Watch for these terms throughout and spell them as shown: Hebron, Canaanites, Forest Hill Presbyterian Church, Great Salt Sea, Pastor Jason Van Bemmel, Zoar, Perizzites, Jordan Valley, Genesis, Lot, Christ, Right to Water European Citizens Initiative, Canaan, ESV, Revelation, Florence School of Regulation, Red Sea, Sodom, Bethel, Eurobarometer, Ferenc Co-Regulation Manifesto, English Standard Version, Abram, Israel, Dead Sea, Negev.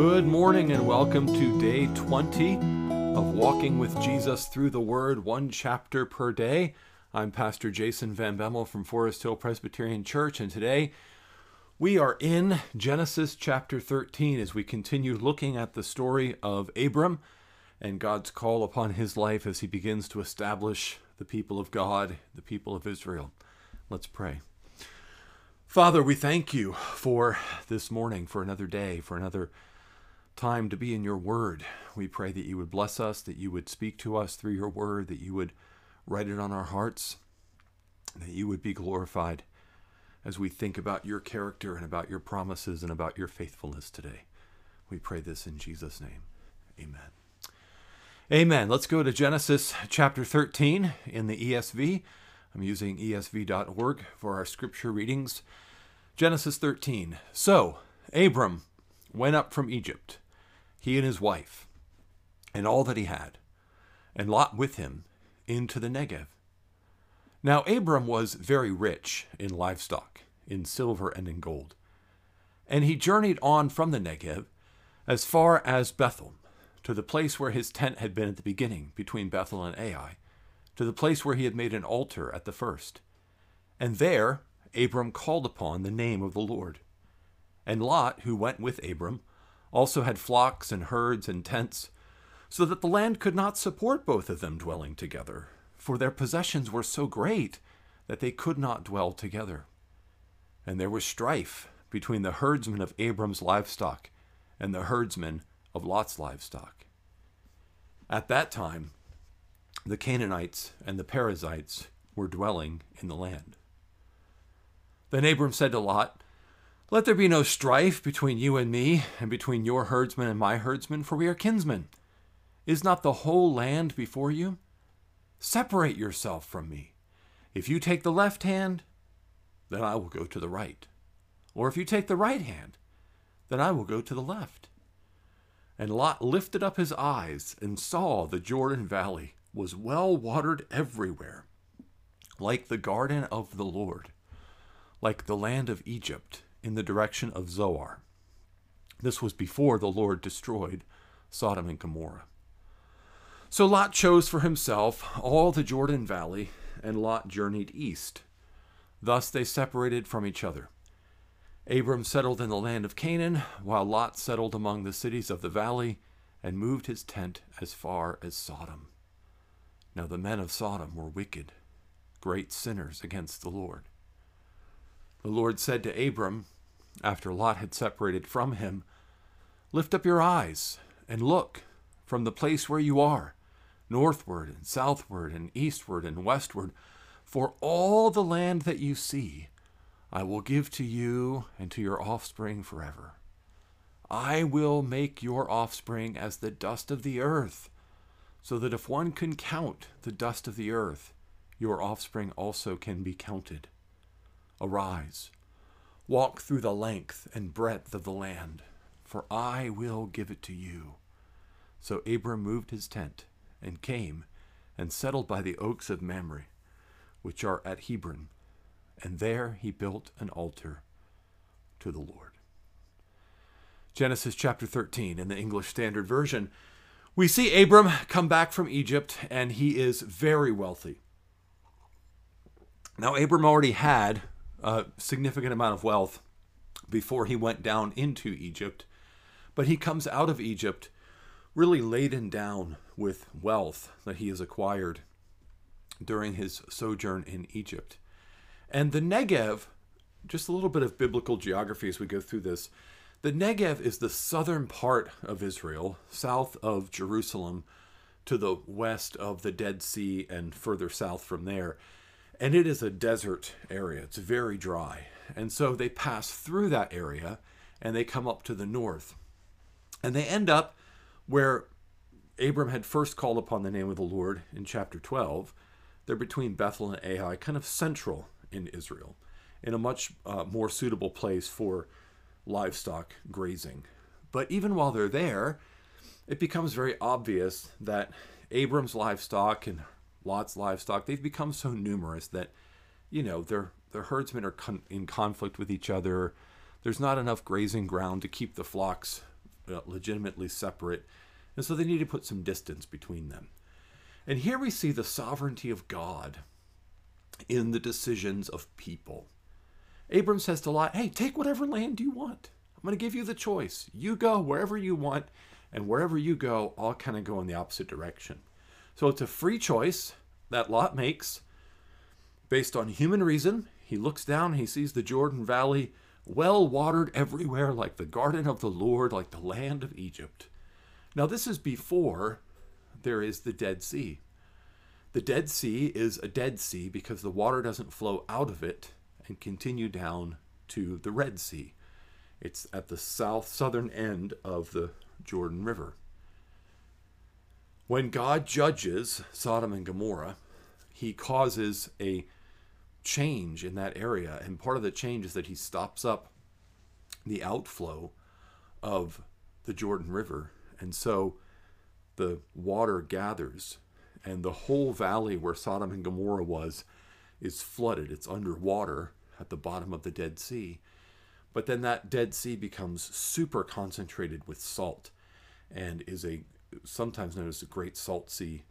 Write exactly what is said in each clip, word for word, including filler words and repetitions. Good morning and welcome to day twenty of Walking with Jesus Through the Word, one chapter per day. I'm Pastor Jason Van Bemmel from Forest Hill Presbyterian Church, and today we are in Genesis chapter thirteen as we continue looking at the story of Abram and God's call upon his life as he begins to establish the people of God, the people of Israel. Let's pray. Father, we thank you for this morning, for another day, for another time to be in your word. We pray that you would bless us, that you would speak to us through your word, that you would write it on our hearts, that you would be glorified as we think about your character and about your promises and about your faithfulness today. We pray this in Jesus' name. Amen. Amen. Let's go to Genesis chapter thirteen in the E S V. I'm using E S V dot org for our scripture readings. Genesis thirteen. So Abram went up from Egypt, he and his wife, and all that he had, and Lot with him, into the Negev. Now Abram was very rich in livestock, in silver and in gold, and he journeyed on from the Negev as far as Bethel, to the place where his tent had been at the beginning, between Bethel and Ai, to the place where he had made an altar at the first. And there Abram called upon the name of the Lord. And Lot, who went with Abram, also had flocks and herds and tents, so that the land could not support both of them dwelling together, for their possessions were so great that they could not dwell together. And there was strife between the herdsmen of Abram's livestock and the herdsmen of Lot's livestock. At that time, the Canaanites and the Perizzites were dwelling in the land. Then Abram said to Lot, "Let there be no strife between you and me, and between your herdsmen and my herdsmen, for we are kinsmen. Is not the whole land before you? Separate yourself from me. If you take the left hand, then I will go to the right. Or if you take the right hand, then I will go to the left." And Lot lifted up his eyes and saw the Jordan Valley was well watered everywhere, like the garden of the Lord, like the land of Egypt, in the direction of Zoar. This was before the Lord destroyed Sodom and Gomorrah. So Lot chose for himself all the Jordan Valley, and Lot journeyed east. Thus they separated from each other. Abram settled in the land of Canaan, while Lot settled among the cities of the valley, and moved his tent as far as Sodom. Now the men of Sodom were wicked, great sinners against the Lord. The Lord said to Abram, after Lot had separated from him, "Lift up your eyes and look from the place where you are, northward and southward and eastward and westward, for all the land that you see I will give to you and to your offspring forever. I will make your offspring as the dust of the earth, so that if one can count the dust of the earth, your offspring also can be counted. Arise, walk through the length and breadth of the land, for I will give it to you." So Abram moved his tent and came and settled by the oaks of Mamre, which are at Hebron, and there he built an altar to the Lord. Genesis chapter thirteen in the English Standard Version. We see Abram come back from Egypt, and he is very wealthy. Now Abram already had a significant amount of wealth before he went down into Egypt, but he comes out of Egypt really laden down with wealth that he has acquired during his sojourn in Egypt. And the Negev, just a little bit of biblical geography as we go through this, the Negev is the southern part of Israel, south of Jerusalem, to the west of the Dead Sea and further south from there. And it is a desert area. It's very dry. And so they pass through that area and they come up to the north. And they end up where Abram had first called upon the name of the Lord in chapter twelve. They're between Bethel and Ai, kind of central in Israel, in a much uh, more suitable place for livestock grazing. But even while they're there, it becomes very obvious that Abram's livestock and Lot's livestock, they've become so numerous that, you know, their their herdsmen are con- in conflict with each other. There's not enough grazing ground to keep the flocks uh, legitimately separate, and so they need to put some distance between them. And here we see the sovereignty of God in the decisions of people. Abram says to Lot, hey, take whatever land you want. I'm going to give you the choice. You go wherever you want, and wherever you go, I'll kind of go in the opposite direction. So it's a free choice that Lot makes based on human reason. He looks down, he sees the Jordan Valley well watered everywhere, like the garden of the Lord, like the land of Egypt. Now this is before there is the Dead Sea. The Dead Sea is a Dead Sea because the water doesn't flow out of it and continue down to the Red Sea. It's at the south southern end of the Jordan River. When God judges Sodom and Gomorrah, he causes a change in that area, and part of the change is that he stops up the outflow of the Jordan River, and so the water gathers, and the whole valley where Sodom and Gomorrah was is flooded. It's underwater at the bottom of the Dead Sea. But then that Dead Sea becomes super concentrated with salt and is a sometimes known as the Great Salt Sea.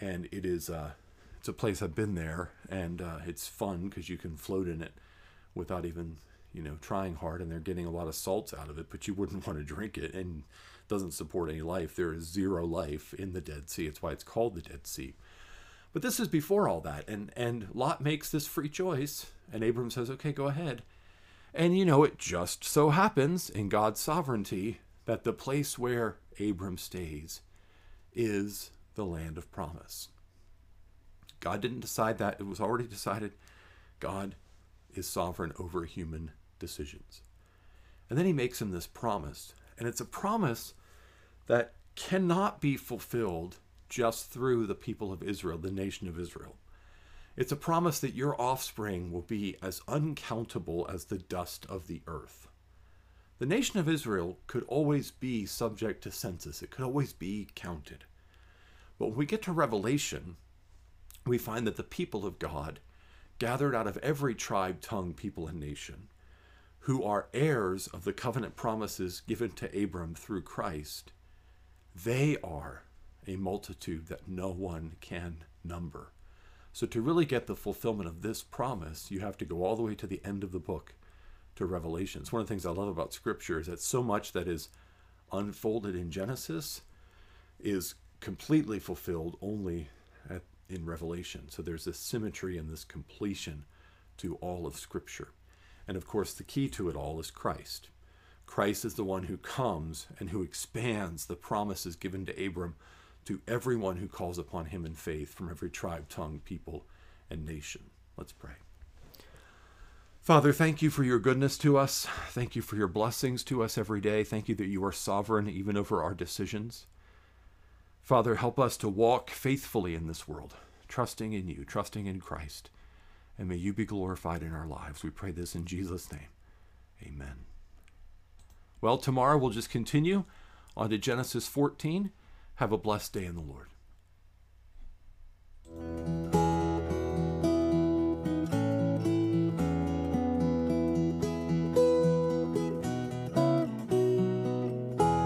And it is a, it's a place I've been there, and uh, it's fun because you can float in it without even, you know, trying hard, and they're getting a lot of salts out of it, but you wouldn't want to drink it, and it doesn't support any life. There is zero life in the Dead Sea. It's why it's called the Dead Sea. But this is before all that, and, and Lot makes this free choice, and Abram says, okay, go ahead. And, you know, it just so happens in God's sovereignty that the place where Abram stays is the land of promise. God didn't decide that. It was already decided. God is sovereign over human decisions. And then he makes him this promise, and it's a promise that cannot be fulfilled just through the people of Israel, the nation of Israel. It's a promise that your offspring will be as uncountable as the dust of the earth. The nation of Israel could always be subject to census. It could always be counted. But when we get to Revelation, we find that the people of God, gathered out of every tribe, tongue, people, and nation, who are heirs of the covenant promises given to Abram through Christ, they are a multitude that no one can number. So to really get the fulfillment of this promise, you have to go all the way to the end of the book, to Revelation. It's one of the things I love about Scripture is that so much that is unfolded in Genesis is completely fulfilled only at, in Revelation. So there's this symmetry and this completion to all of Scripture. And of course, the key to it all is Christ. Christ is the one who comes and who expands the promises given to Abram to everyone who calls upon him in faith, from every tribe, tongue, people, and nation. Let's pray. Father, thank you for your goodness to us. Thank you for your blessings to us every day. Thank you that you are sovereign even over our decisions. Father, help us to walk faithfully in this world, trusting in you, trusting in Christ. And may you be glorified in our lives. We pray this in Jesus' name. Amen. Well, tomorrow we'll just continue on to Genesis fourteen. Have a blessed day in the Lord.